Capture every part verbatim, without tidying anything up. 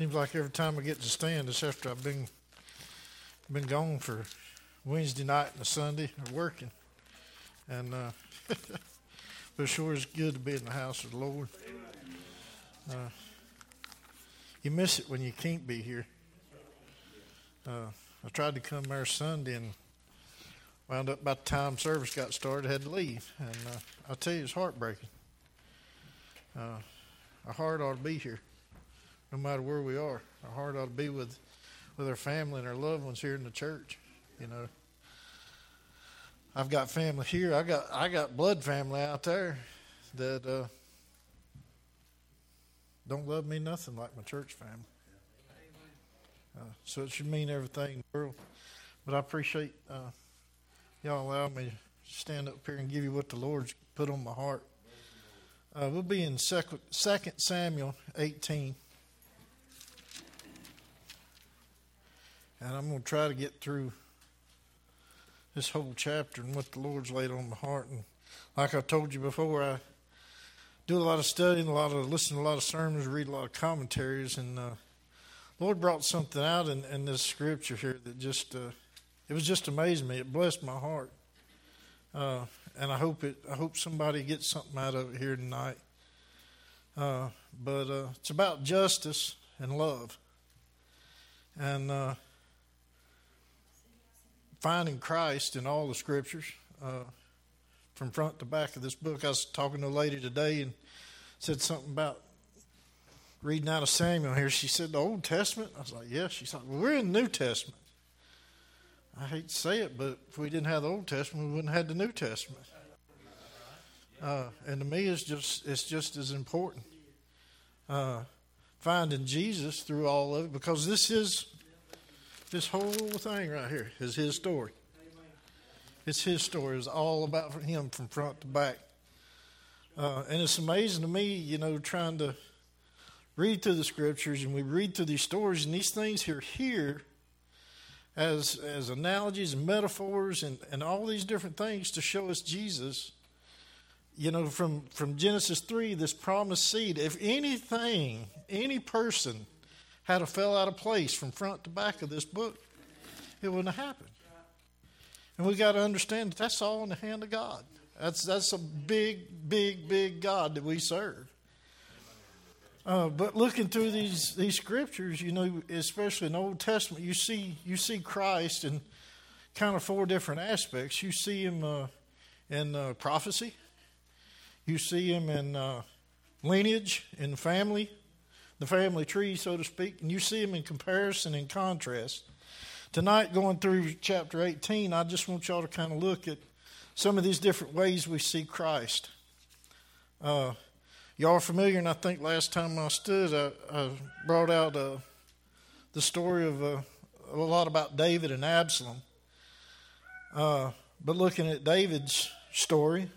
Seems like every time I get to stand, it's after I've been been gone for Wednesday night and Sunday working. And uh, but it sure is good to be in the house of the Lord. Uh, you miss it when you can't be here. Uh, I tried to come there Sunday and wound up by the time service got started, I had to leave. And uh, I tell you, it's heartbreaking. Uh, our heart ought to be here, no matter where we are. Our heart ought to be with with our family and our loved ones here in the church. You know, I've got family here. I got I got blood family out there that uh, don't love me nothing like my church family. Uh, so it should mean everything in the world. But I appreciate uh, y'all allowing me to stand up here and give you what the Lord's put on my heart. Uh, we'll be in Second Samuel eighteen. And I'm going to try to get through this whole chapter and what the Lord's laid on my heart. And like I told you before, I do a lot of studying, a lot of listening to a lot of sermons, read a lot of commentaries. And uh, the Lord brought something out in, in this scripture here that just, uh, it was just amazing me. It blessed my heart. Uh, and I hope it, I hope somebody gets something out of it here tonight. Uh, but uh, it's about justice and love. And, uh, finding Christ in all the scriptures, uh, from front to back of this book. I was talking to a lady today and said something about reading out of Samuel here. She said, the Old Testament? I was like, yeah. She's like, well, we're in the New Testament. I hate to say it, but if we didn't have the Old Testament, we wouldn't have had the New Testament. Uh, and to me, it's just, it's just as important. Uh, finding Jesus through all of it, because this is... this whole thing right here is his story. It's his story. It's all about him from front to back. Uh, and it's amazing to me, you know, trying to read through the scriptures, and we read through these stories, and these things here, here as as analogies and metaphors and, and all these different things to show us Jesus. You know, from, from Genesis three, this promised seed. If anything, any person had a fell out of place from front to back of this book, it wouldn't have happened. And we got to understand that that's all in the hand of God. That's that's a big, big, big God that we serve. Uh, but looking through these these scriptures, you know, especially in the Old Testament, you see you see Christ in kind of four different aspects. You see him uh, in uh, prophecy. You see him in uh, lineage, in family. The family tree, so to speak, and you see them in comparison and contrast. Tonight, going through chapter eighteen, I just want y'all to kind of look at some of these different ways we see Christ. Uh, y'all are familiar, and I think last time I stood, I, I brought out uh, the story of uh, a lot about David and Absalom. Uh, but looking at David's story,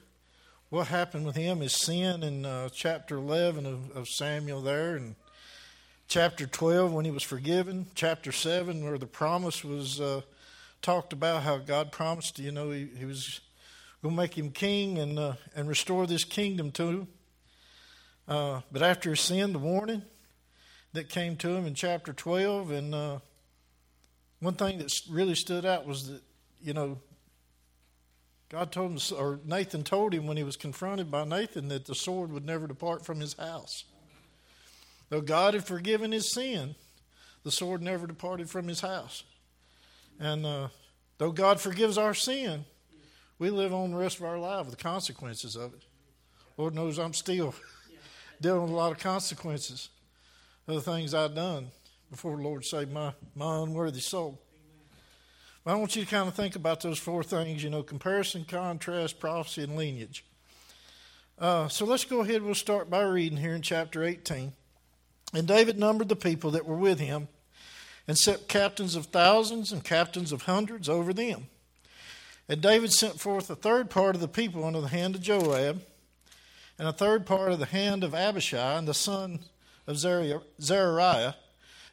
what happened with him is sin in uh, chapter eleven of, of Samuel there, and chapter twelve, when he was forgiven. Chapter seven, where the promise was uh, talked about, how God promised, you know, he, he was going to make him king and uh, and restore this kingdom to him. Uh, but after his sin, the warning that came to him in chapter twelve, and uh, one thing that really stood out was that, you know, God told him, or Nathan told him when he was confronted by Nathan, that the sword would never depart from his house. Though God had forgiven his sin, the sword never departed from his house. And uh, though God forgives our sin, we live on the rest of our life with the consequences of it. Lord knows I'm still dealing with a lot of consequences of the things I've done before the Lord saved my, my unworthy soul. But I want you to kind of think about those four things, you know, comparison, contrast, prophecy, and lineage. Uh, so let's go ahead. We'll start by reading here in chapter eighteen. And David numbered the people that were with him, and set captains of thousands and captains of hundreds over them. And David sent forth a third part of the people under the hand of Joab, and a third part of the hand of Abishai, and the son of Zerariah,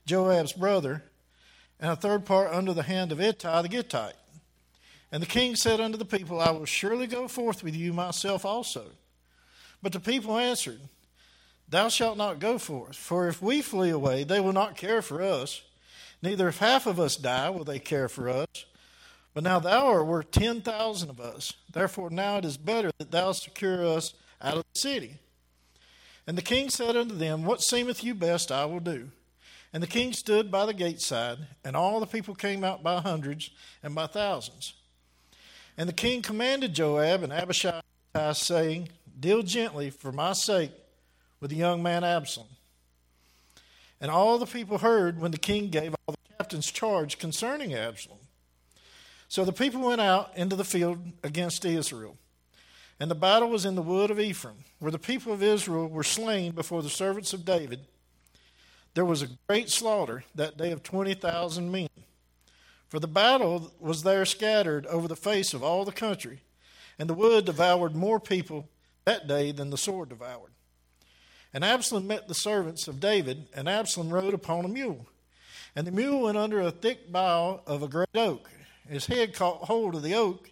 Joab's brother, and a third part under the hand of Ittai the Gittite. And the king said unto the people, I will surely go forth with you myself also. But the people answered, Thou shalt not go forth, for if we flee away, they will not care for us. Neither if half of us die will they care for us. But now thou art worth ten thousand of us. Therefore now it is better that thou secure us out of the city. And the king said unto them, What seemeth you best I will do. And the king stood by the gateside, and all the people came out by hundreds and by thousands. And the king commanded Joab and Abishai, saying, Deal gently for my sake with the young man Absalom. And all the people heard when the king gave all the captains charge concerning Absalom. So the people went out into the field against Israel. And the battle was in the wood of Ephraim, where the people of Israel were slain before the servants of David. There was a great slaughter that day of twenty thousand men. For the battle was there scattered over the face of all the country, and the wood devoured more people that day than the sword devoured. And Absalom met the servants of David, and Absalom rode upon a mule. And the mule went under a thick bough of a great oak. His head caught hold of the oak,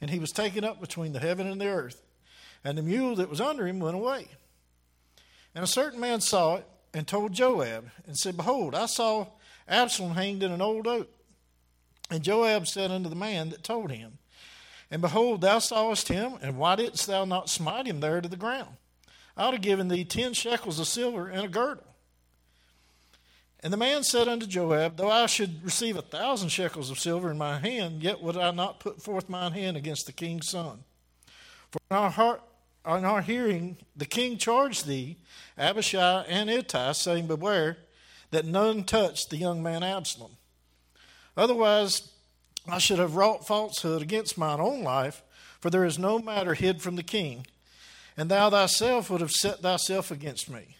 and he was taken up between the heaven and the earth. And the mule that was under him went away. And a certain man saw it, and told Joab, and said, Behold, I saw Absalom hanged in an old oak. And Joab said unto the man that told him, And behold, thou sawest him, and why didst thou not smite him there to the ground? I would have given thee ten shekels of silver and a girdle. And the man said unto Joab, Though I should receive a thousand shekels of silver in my hand, yet would I not put forth mine hand against the king's son. For in our heart, on our hearing, the king charged thee, Abishai and Ittai, saying, Beware that none touch the young man Absalom. Otherwise, I should have wrought falsehood against mine own life, for there is no matter hid from the king, and thou thyself would have set thyself against me.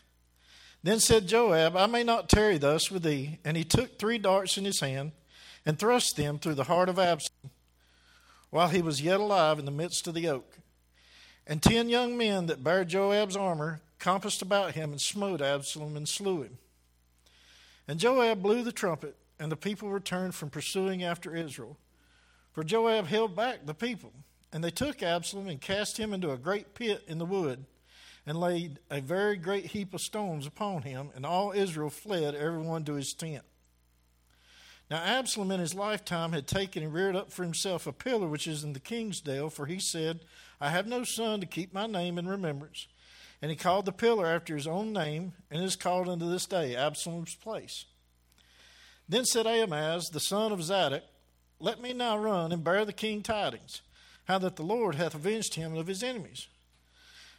Then said Joab, I may not tarry thus with thee. And he took three darts in his hand and thrust them through the heart of Absalom, while he was yet alive in the midst of the oak. And ten young men that bare Joab's armor compassed about him and smote Absalom and slew him. And Joab blew the trumpet, and the people returned from pursuing after Israel. For Joab held back the people, and they took Absalom and cast him into a great pit in the wood, and laid a very great heap of stones upon him, and all Israel fled, everyone to his tent. Now Absalom in his lifetime had taken and reared up for himself a pillar which is in the king's dale, for he said, I have no son to keep my name in remembrance. And he called the pillar after his own name, and is called unto this day Absalom's place. Then said Ahimaaz, the son of Zadok, Let me now run and bear the king tidings, how that the Lord hath avenged him of his enemies.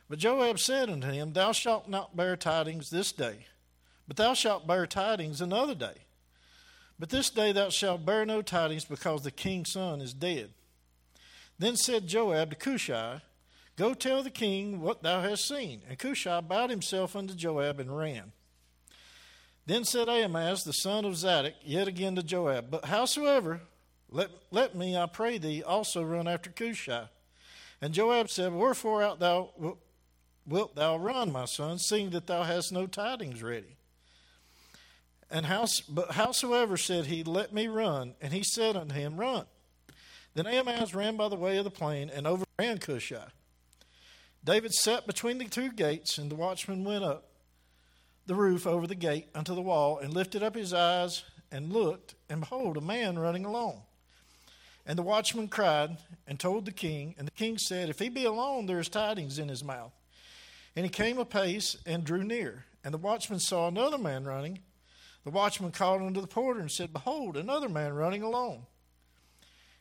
But Joab said unto him, Thou shalt not bear tidings this day, but thou shalt bear tidings another day. But this day thou shalt bear no tidings, because the king's son is dead. Then said Joab to Cushi, Go tell the king what thou hast seen. And Cushi bowed himself unto Joab and ran. Then said Ahimaaz the son of Zadok yet again to Joab, But howsoever, let, let me, I pray thee, also run after Cushi. And Joab said, Wherefore art thou, wilt thou run, my son, seeing that thou hast no tidings ready? And hows, but howsoever, said he, let me run. And he said unto him, Run. Then Ahimaaz ran by the way of the plain, and overran Cushi. David sat between the two gates, and the watchman went up the roof over the gate unto the wall, and lifted up his eyes, and looked, and behold, a man running along. And the watchman cried, and told the king, and the king said, If he be alone, there is tidings in his mouth. And he came apace, and drew near. And the watchman saw another man running. The watchman called unto the porter and said, Behold, another man running alone.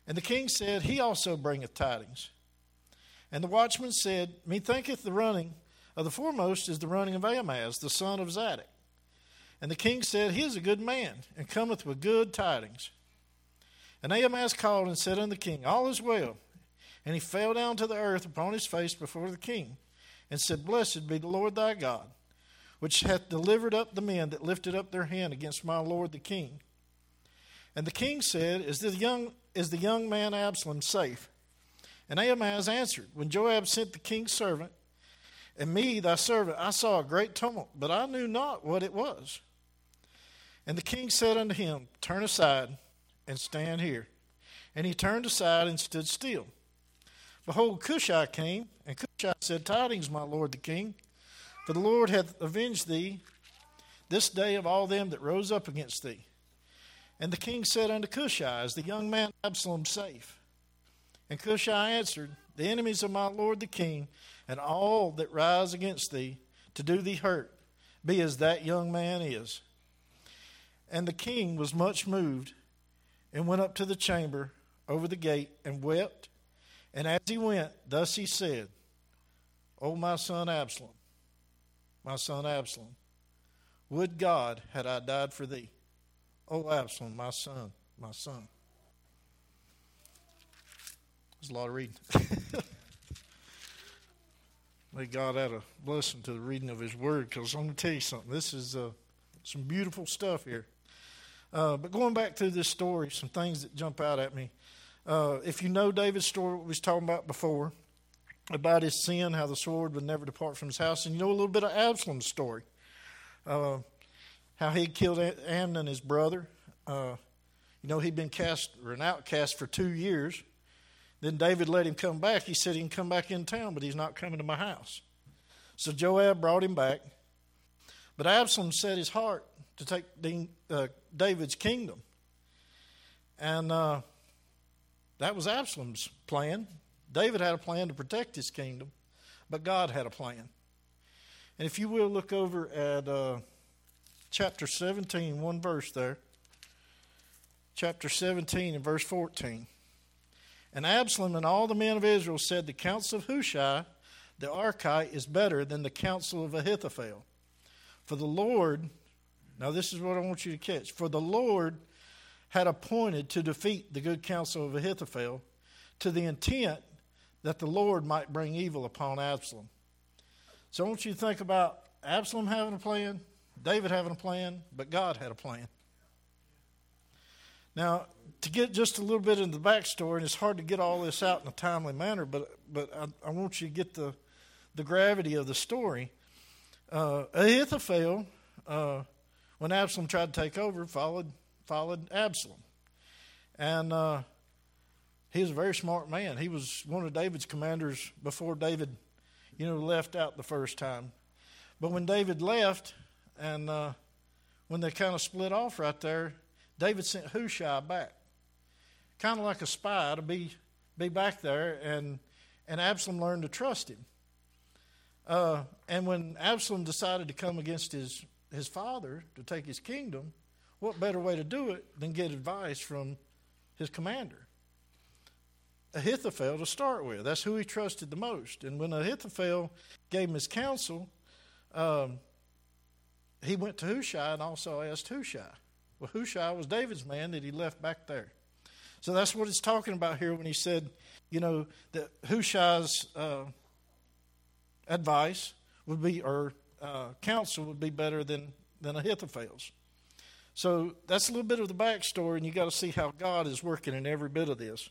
And the king said, He also bringeth tidings. And the watchman said, Methinketh the running of the foremost is the running of Ahimaaz, the son of Zadok. And the king said, He is a good man, and cometh with good tidings. And Ahimaaz called and said unto the king, All is well. And he fell down to the earth upon his face before the king, and said, Blessed be the Lord thy God, which hath delivered up the men that lifted up their hand against my lord the king. And the king said, Is the young, is the young man Absalom safe? And Ahimaaz answered, When Joab sent the king's servant, and me thy servant, I saw a great tumult, but I knew not what it was. And the king said unto him, Turn aside and stand here. And he turned aside and stood still. Behold, Cushi came, and Cushi said, Tidings, my lord the king. For the Lord hath avenged thee this day of all them that rose up against thee. And the king said unto Cushi, Is the young man Absalom safe? And Cushi answered, The enemies of my lord the king, and all that rise against thee, to do thee hurt, be as that young man is. And the king was much moved, and went up to the chamber over the gate, and wept. And as he went, thus he said, O my son Absalom, my son Absalom, would God had I died for thee. O Absalom, my son, my son. There's a lot of reading. May God add a blessing to the reading of his word, because I'm going to tell you something. This is uh, some beautiful stuff here. Uh, but going back through this story, some things that jump out at me. Uh, if you know David's story, what we was talking about before, about his sin, how the sword would never depart from his house, and you know a little bit of Absalom's story. Uh, how he killed Amnon, his brother. Uh, you know, he'd been cast or an outcast for two years. Then David let him come back. He said he can come back in town, but he's not coming to my house. So Joab brought him back. But Absalom set his heart to take uh, David's kingdom. And uh, that was Absalom's plan. David had a plan to protect his kingdom, but God had a plan. And if you will, look over at uh, chapter seventeen, one verse there. Chapter seventeen and verse fourteen. And Absalom and all the men of Israel said, The counsel of Hushai the Archite is better than the counsel of Ahithophel. For the Lord, now this is what I want you to catch, for the Lord had appointed to defeat the good counsel of Ahithophel, to the intent that the Lord might bring evil upon Absalom. So I want you to think about Absalom having a plan, David having a plan, but God had a plan. Now, to get just a little bit into the backstory, and it's hard to get all this out in a timely manner, but but I, I want you to get the, the gravity of the story. Uh, Ahithophel, uh, when Absalom tried to take over, followed followed Absalom. And uh, he was a very smart man. He was one of David's commanders before David You know, left out the first time. But when David left, and uh, when they kind of split off right there, David sent Hushai back, kind of like a spy, to be be back there, and and Absalom learned to trust him. Uh, and when Absalom decided to come against his his father to take his kingdom, what better way to do it than get advice from his commander? Ahithophel to start with. That's who he trusted the most. And when Ahithophel gave him his counsel, um, he went to Hushai and also asked Hushai. Well, Hushai was David's man that he left back there. So that's what it's talking about here when he said, you know, that Hushai's uh, advice would be, or uh, counsel would be better than, than Ahithophel's. So that's a little bit of the backstory, and you got to see how God is working in every bit of this.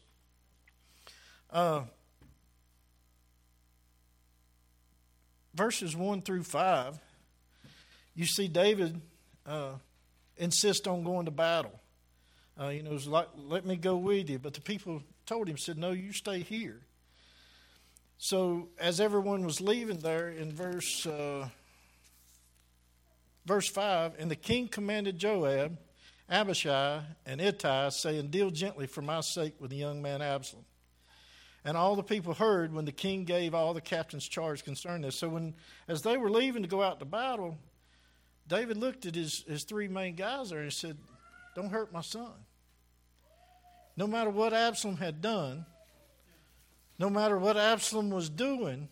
Uh, verses one through five, you see David uh, insist on going to battle. Uh, you know, it was like, let me go with you. But the people told him, said, no, you stay here. So as everyone was leaving there in verse uh, verse five, and the king commanded Joab, Abishai, and Ittai, saying, deal gently for my sake with the young man Absalom. And all the people heard when the king gave all the captains charge concerning this. So when, as they were leaving to go out to battle, David looked at his, his three main guys there and said, don't hurt my son. No matter what Absalom had done, no matter what Absalom was doing,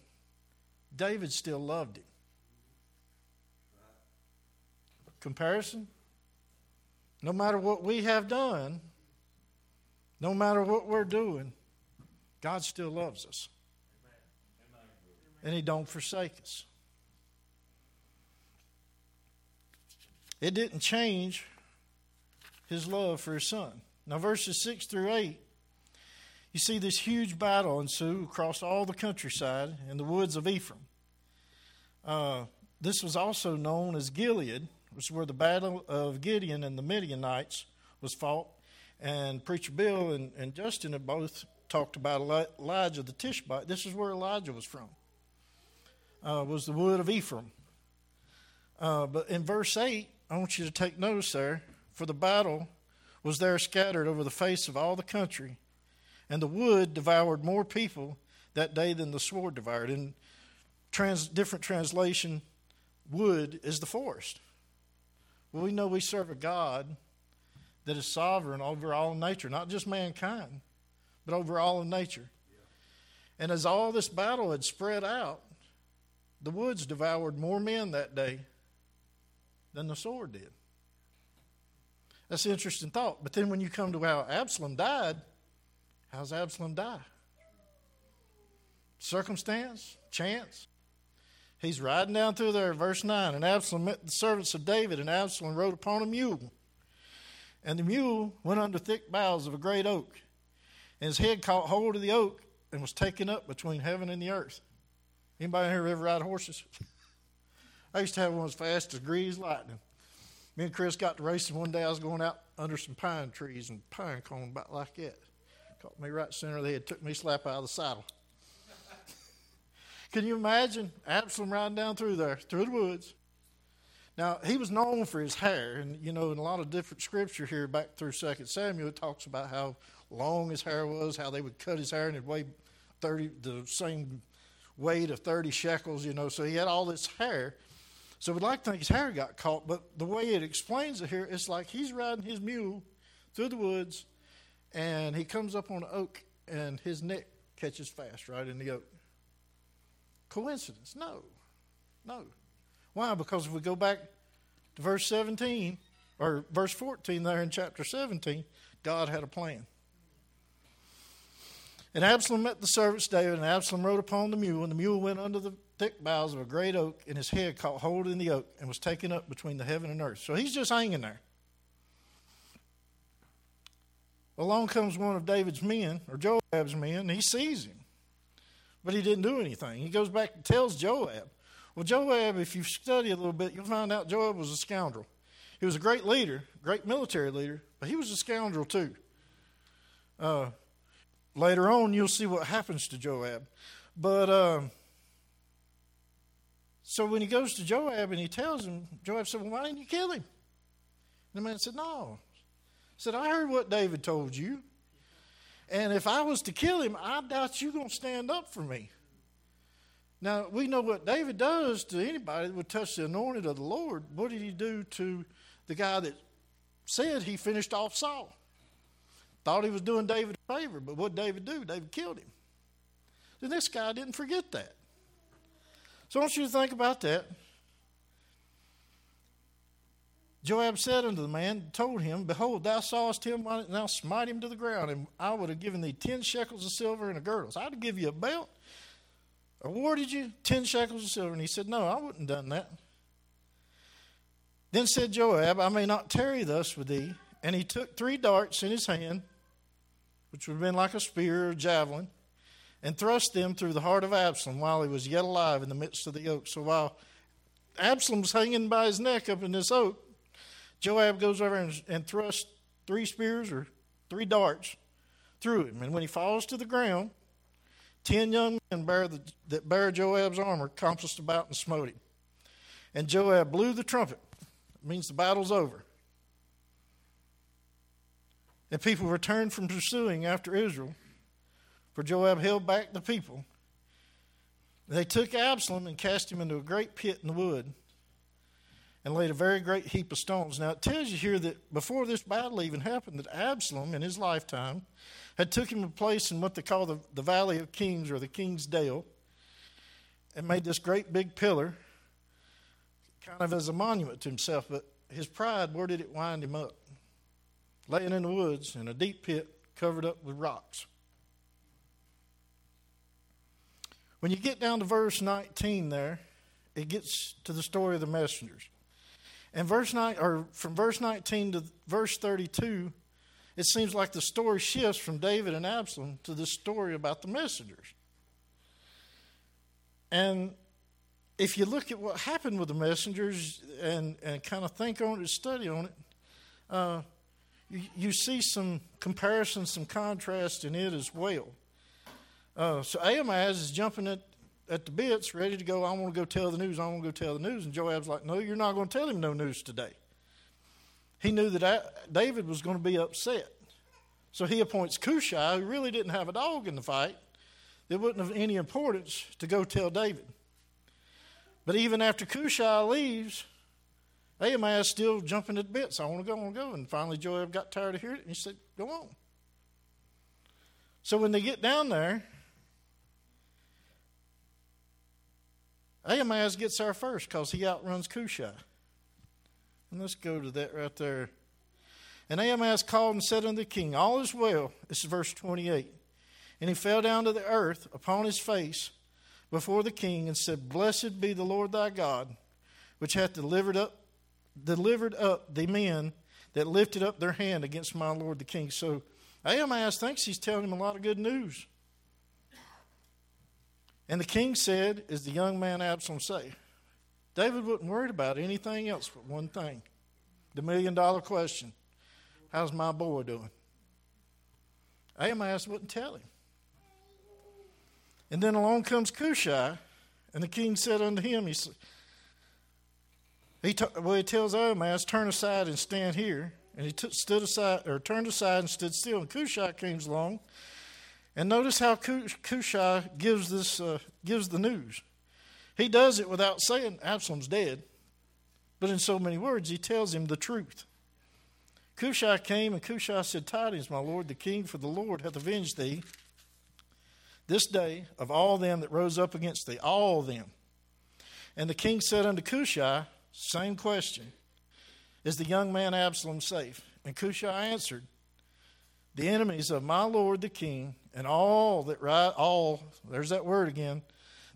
David still loved him. Comparison? No matter what we have done, no matter what we're doing, God still loves us. Amen. And he don't forsake us. It didn't change his love for his son. Now verses six through eight, you see this huge battle ensue across all the countryside and the woods of Ephraim. Uh, this was also known as Gilead, which is where the battle of Gideon and the Midianites was fought. And Preacher Bill and, and Justin have both talked about Elijah the Tishbite. This is where Elijah was from. Uh, was the wood of Ephraim. Uh, but in verse eight, I want you to take notice there. For the battle was there scattered over the face of all the country, and the wood devoured more people that day than the sword devoured. In trans, different translation, wood is the forest. Well, we know we serve a God that is sovereign over all nature, not just mankind, but over all of nature. Yeah. And as all this battle had spread out, the woods devoured more men that day than the sword did. That's an interesting thought. But then when you come to how Absalom died, how's Absalom die? Circumstance? Chance? He's riding down through there, verse nine. And Absalom met the servants of David, and Absalom rode upon a mule. And the mule went under thick boughs of a great oak. And his head caught hold of the oak and was taken up between heaven and the earth. Anybody here ever ride horses? I used to have one as fast as greased lightning. Me and Chris got to racing one day. I was going out under some pine trees and pine cone about like that. Caught me right center of the head, took me slap out of the saddle. Can you imagine Absalom riding down through there, through the woods? Now, he was known for his hair. And, you know, in a lot of different scripture here back through Second Samuel, it talks about how long his hair was, how they would cut his hair and it weighed thirty, the same weight of thirty shekels, you know. So he had all this hair. So we'd like to think his hair got caught, but the way it explains it here, it's like he's riding his mule through the woods, and he comes up on an oak, and his neck catches fast right in the oak. Coincidence? No. No. Why? Because if we go back to verse seventeen, or verse fourteen there in chapter seventeen, God had a plan. And Absalom met the servants David, and Absalom rode upon the mule, and the mule went under the thick boughs of a great oak, and his head caught hold in the oak and was taken up between the heaven and earth. So he's just hanging there. Along comes one of David's men, or Joab's men, and he sees him. But he didn't do anything. He goes back and tells Joab. Well, Joab, if you study a little bit, you'll find out Joab was a scoundrel. He was a great leader, great military leader, but he was a scoundrel too. Uh, Later on, you'll see what happens to Joab. But um, so when he goes to Joab and he tells him, Joab said, well, why didn't you kill him? And the man said, no. He said, I heard what David told you. And if I was to kill him, I doubt you're going to stand up for me. Now, we know what David does to anybody that would touch the anointed of the Lord. What did he do to the guy that said he finished off Saul? Thought he was doing David a favor, but what did David do? David killed him. And this guy didn't forget that. So I want you to think about that. Joab said unto the man, told him, behold, thou sawest him, and thou smite him to the ground, and I would have given thee ten shekels of silver and a girdle. So I would give you a belt, awarded you ten shekels of silver. And he said, no, I wouldn't have done that. Then said Joab, I may not tarry thus with thee. And he took three darts in his hand, which would have been like a spear or a javelin, and thrust them through the heart of Absalom while he was yet alive in the midst of the oak. So while Absalom's hanging by his neck up in this oak, Joab goes over and, and thrusts three spears or three darts through him. And when he falls to the ground, ten young men bear the, that bear Joab's armor compassed about and smote him. And Joab blew the trumpet. It means the battle's over. And people returned from pursuing after Israel, for Joab held back the people. They took Absalom and cast him into a great pit in the wood and laid a very great heap of stones. Now, it tells you here that before this battle even happened, that Absalom, in his lifetime, had took him a place in what they call the, the Valley of Kings, or the King's Dale, and made this great big pillar kind of as a monument to himself. But his pride, where did it wind him up? Laying in the woods in a deep pit covered up with rocks. When you get down to verse nineteen there, it gets to the story of the messengers. And verse nine, or from verse nineteen to verse thirty-two, it seems like the story shifts from David and Absalom to this story about the messengers. And if you look at what happened with the messengers and, and kind of think on it, study on it, uh, you see some comparison, some contrast in it as well. Uh, so Ahimaaz is jumping at at the bits, ready to go, I want to go tell the news, I want to go tell the news. And Joab's like, no, you're not going to tell him no news today. He knew that David was going to be upset. So he appoints Cushi, who really didn't have a dog in the fight, that wouldn't have any importance, to go tell David. But even after Cushi leaves, Ahimaaz still jumping at bits. I want to go, I want to go. And finally Joab got tired of hearing it, and he said, go on. So when they get down there, Ahimaaz gets there first because he outruns Cushi. And let's go to that right there. And Ahimaaz called and said unto the king, all is well. This is verse twenty-eight. And he fell down to the earth upon his face before the king and said, blessed be the Lord thy God, which hath delivered up delivered up the men that lifted up their hand against my lord the king. So Ahimaaz thinks he's telling him a lot of good news. And the king said, as the young man Absalom say, David wasn't worried about anything else but one thing. The million dollar question. How's my boy doing? Ahimaaz wouldn't tell him. And then along comes Cushi, and the king said unto him, he said, he t- well, he tells Ahimaaz, turn aside and stand here. And he t- stood aside, or turned aside and stood still. And Cushi came along. And notice how Cushi gives this uh, gives the news. He does it without saying Absalom's dead, but in so many words, he tells him the truth. Cushi came, and Cushi said, tidings, my lord, the king, for the Lord hath avenged thee this day of all them that rose up against thee, all them. And the king said unto Cushi, same question, is the young man Absalom safe? And Cushi answered, the enemies of my lord the king, and all that rise, all, there's that word again,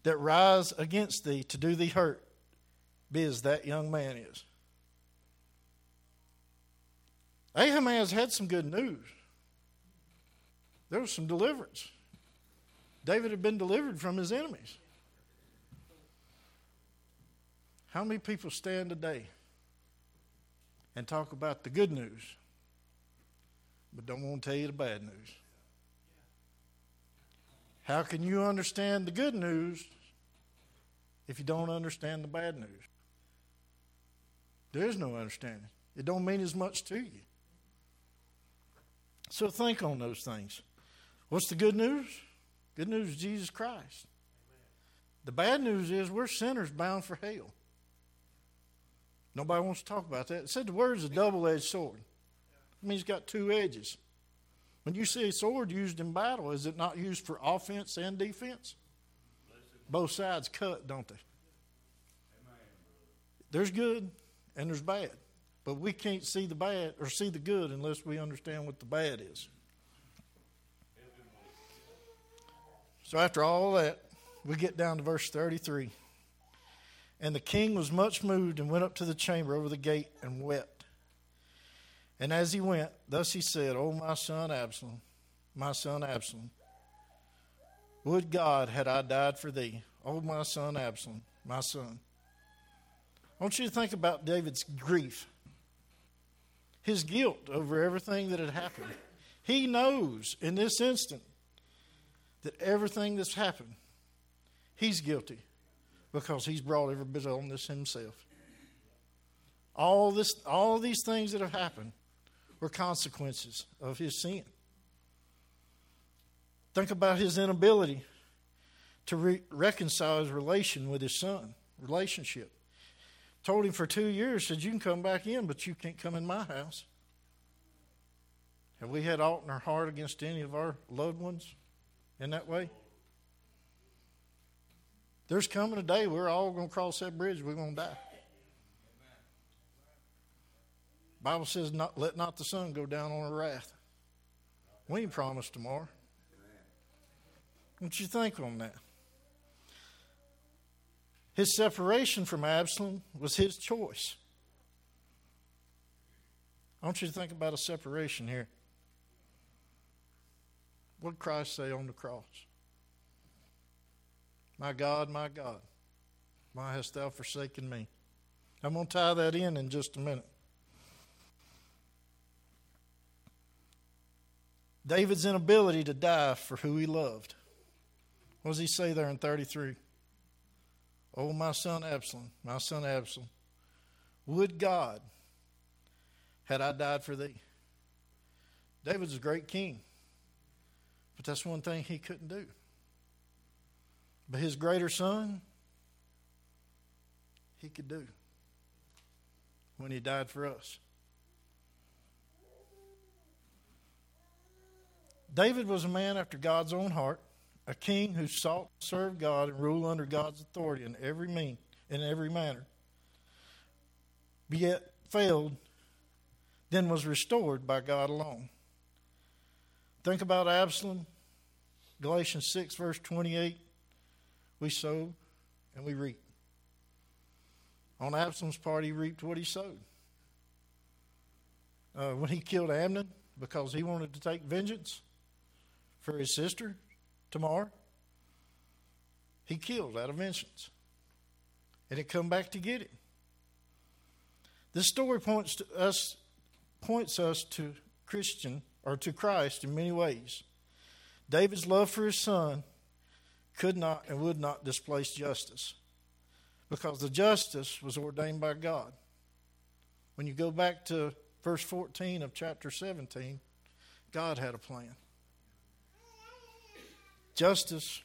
that rise against thee to do thee hurt, be as that young man is. Ahimaaz had some good news. There was some deliverance. David had been delivered from his enemies. How many people stand today and talk about the good news, but don't want to tell you the bad news? How can you understand the good news if you don't understand the bad news? There is no understanding. It don't mean as much to you. So think on those things. What's the good news? Good news is Jesus Christ. Amen. The bad news is we're sinners bound for hell. Nobody wants to talk about that. It said the word's a double-edged sword. It means it's got two edges. When you see a sword used in battle, is it not used for offense and defense? Both sides cut, don't they? There's good and there's bad. But we can't see the bad or see the good unless we understand what the bad is. So after all that, we get down to verse thirty-three. And the king was much moved and went up to the chamber over the gate and wept. And as he went, thus he said, O my son Absalom, my son Absalom, would God had I died for thee. O my son Absalom, my son. I want you to think about David's grief, his guilt over everything that had happened. He knows in this instant that everything that's happened, he's guilty because he's brought every bit on this himself. All this, all these things that have happened were consequences of his sin. Think about his inability to re- reconcile his relation with his son, relationship. Told him for two years, said, you can come back in, but you can't come in my house. Have we had aught in our heart against any of our loved ones in that way? There's coming a day we're all going to cross that bridge, we're going to die. Bible says, not, let not the sun go down on a wrath. We ain't promised tomorrow. What you think on that? His separation from Absalom was his choice. I want you to think about a separation here. What did Christ say on the cross? My God, my God, why hast thou forsaken me? I'm going to tie that in in just a minute. David's inability to die for who he loved. What does he say there in thirty-three? Oh, my son Absalom, my son Absalom, would God had I died for thee. David's a great king, but that's one thing he couldn't do. But his greater son, he could do when he died for us. David was a man after God's own heart, a king who sought to serve God and rule under God's authority in every mean, in every manner, but yet failed, then was restored by God alone. Think about Absalom, Galatians six, verse twenty-eight, we sow and we reap. On Absalom's part, he reaped what he sowed. Uh, when he killed Amnon, because he wanted to take vengeance for his sister, Tamar, he killed out of vengeance. And it come back to get him. This story points to us, points us to Christian or to Christ in many ways. David's love for his son could not and would not displace justice, because the justice was ordained by God. When you go back to verse fourteen of chapter seventeen, God had a plan. Justice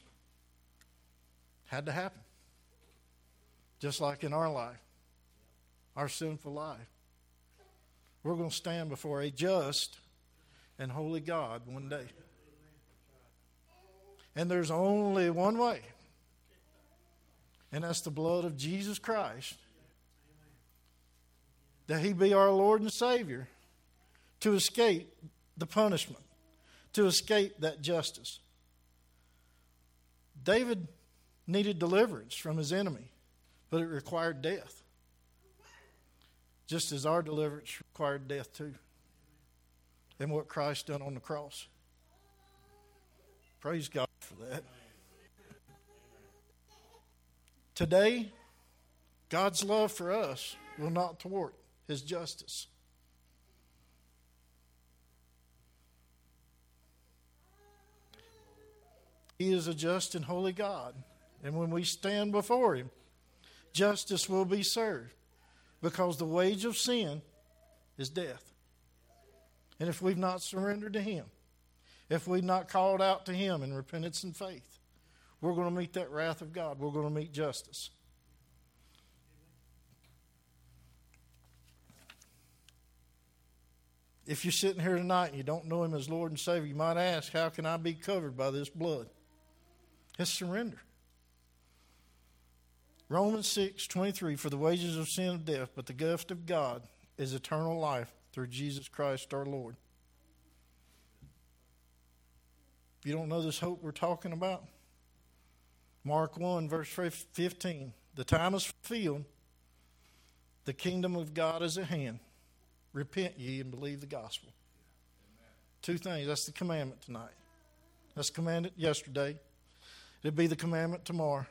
had to happen. Just like in our life, our sinful life. We're going to stand before a just and holy God one day. And there's only one way. And that's the blood of Jesus Christ. That he be our Lord and Savior, to escape the punishment, to escape that justice. David needed deliverance from his enemy, but it required death. Just as our deliverance required death too. And what Christ done on the cross. Praise God for that. Today, God's love for us will not thwart his justice. He is a just and holy God. And when we stand before him, justice will be served, because the wage of sin is death. And if we've not surrendered to him, if we've not called out to him in repentance and faith, we're going to meet that wrath of God. We're going to meet justice. If you're sitting here tonight and you don't know him as Lord and Savior, you might ask, how can I be covered by this blood? It's surrender. Romans six, twenty-three, for the wages of sin is death, but the gift of God is eternal life through Jesus Christ our Lord. If you don't know this hope we're talking about, Mark one, verse fifteen, the time is fulfilled, the kingdom of God is at hand. Repent ye and believe the gospel. Amen. Two things. That's the commandment tonight. That's commanded yesterday. It'll be the commandment tomorrow.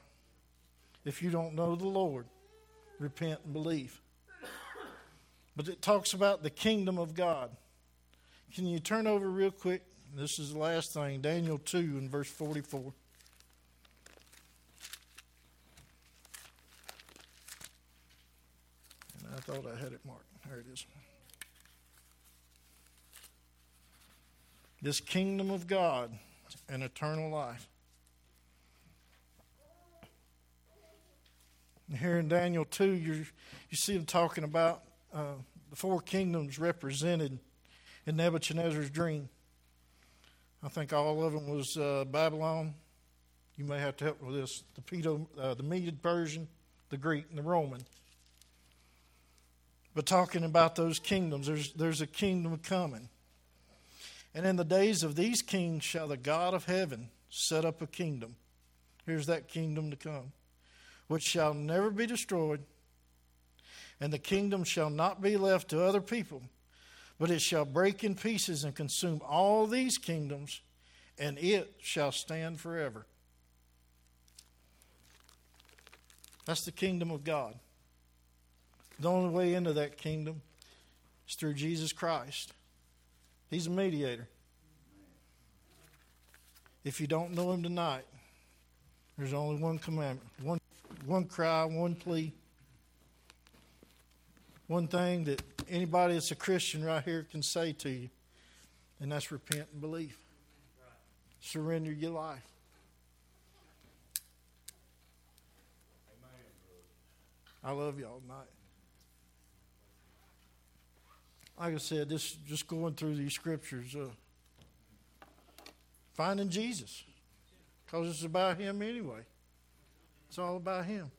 If you don't know the Lord, repent and believe. But it talks about the kingdom of God. Can you turn over real quick? This is the last thing. Daniel two and verse forty-four. And I thought I had it marked. There it is. This kingdom of God and eternal life. And here in Daniel two, you you see him talking about uh, the four kingdoms represented in Nebuchadnezzar's dream. I think all of them was uh, Babylon. You may have to help with this. The, Pedo, uh, the Median, Persian, the Greek, and the Roman. But talking about those kingdoms, there's there's a kingdom coming. And in the days of these kings shall the God of heaven set up a kingdom. Here's that kingdom to come, which shall never be destroyed. And the kingdom shall not be left to other people, but it shall break in pieces and consume all these kingdoms, and it shall stand forever. That's the kingdom of God. The only way into that kingdom is through Jesus Christ. He's a mediator. If you don't know him tonight, there's only one commandment, one one cry, one plea, one thing that anybody that's a Christian right here can say to you, and that's repent and believe. Surrender your life. I love y'all tonight. Like I said, this just going through these scriptures, uh, finding Jesus, because it's about him anyway. It's all about him.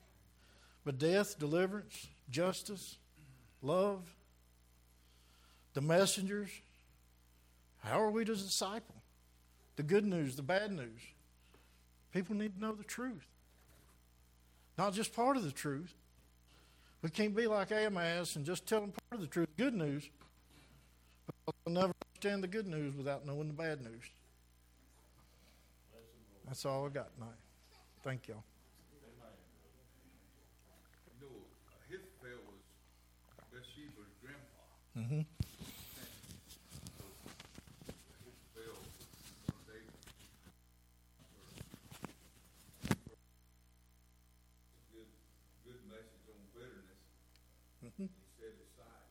But death, deliverance, justice, love, the messengers. How are we to disciple? The good news, the bad news. People need to know the truth, not just part of the truth. We can't be like Ahimaaz and just tell them part of the truth, good news, because they'll never understand the good news without knowing the bad news. That's all I got tonight. Thank y'all. You know, Ahithophel was Bathsheba's grandpa. Mm-hmm. He said aside.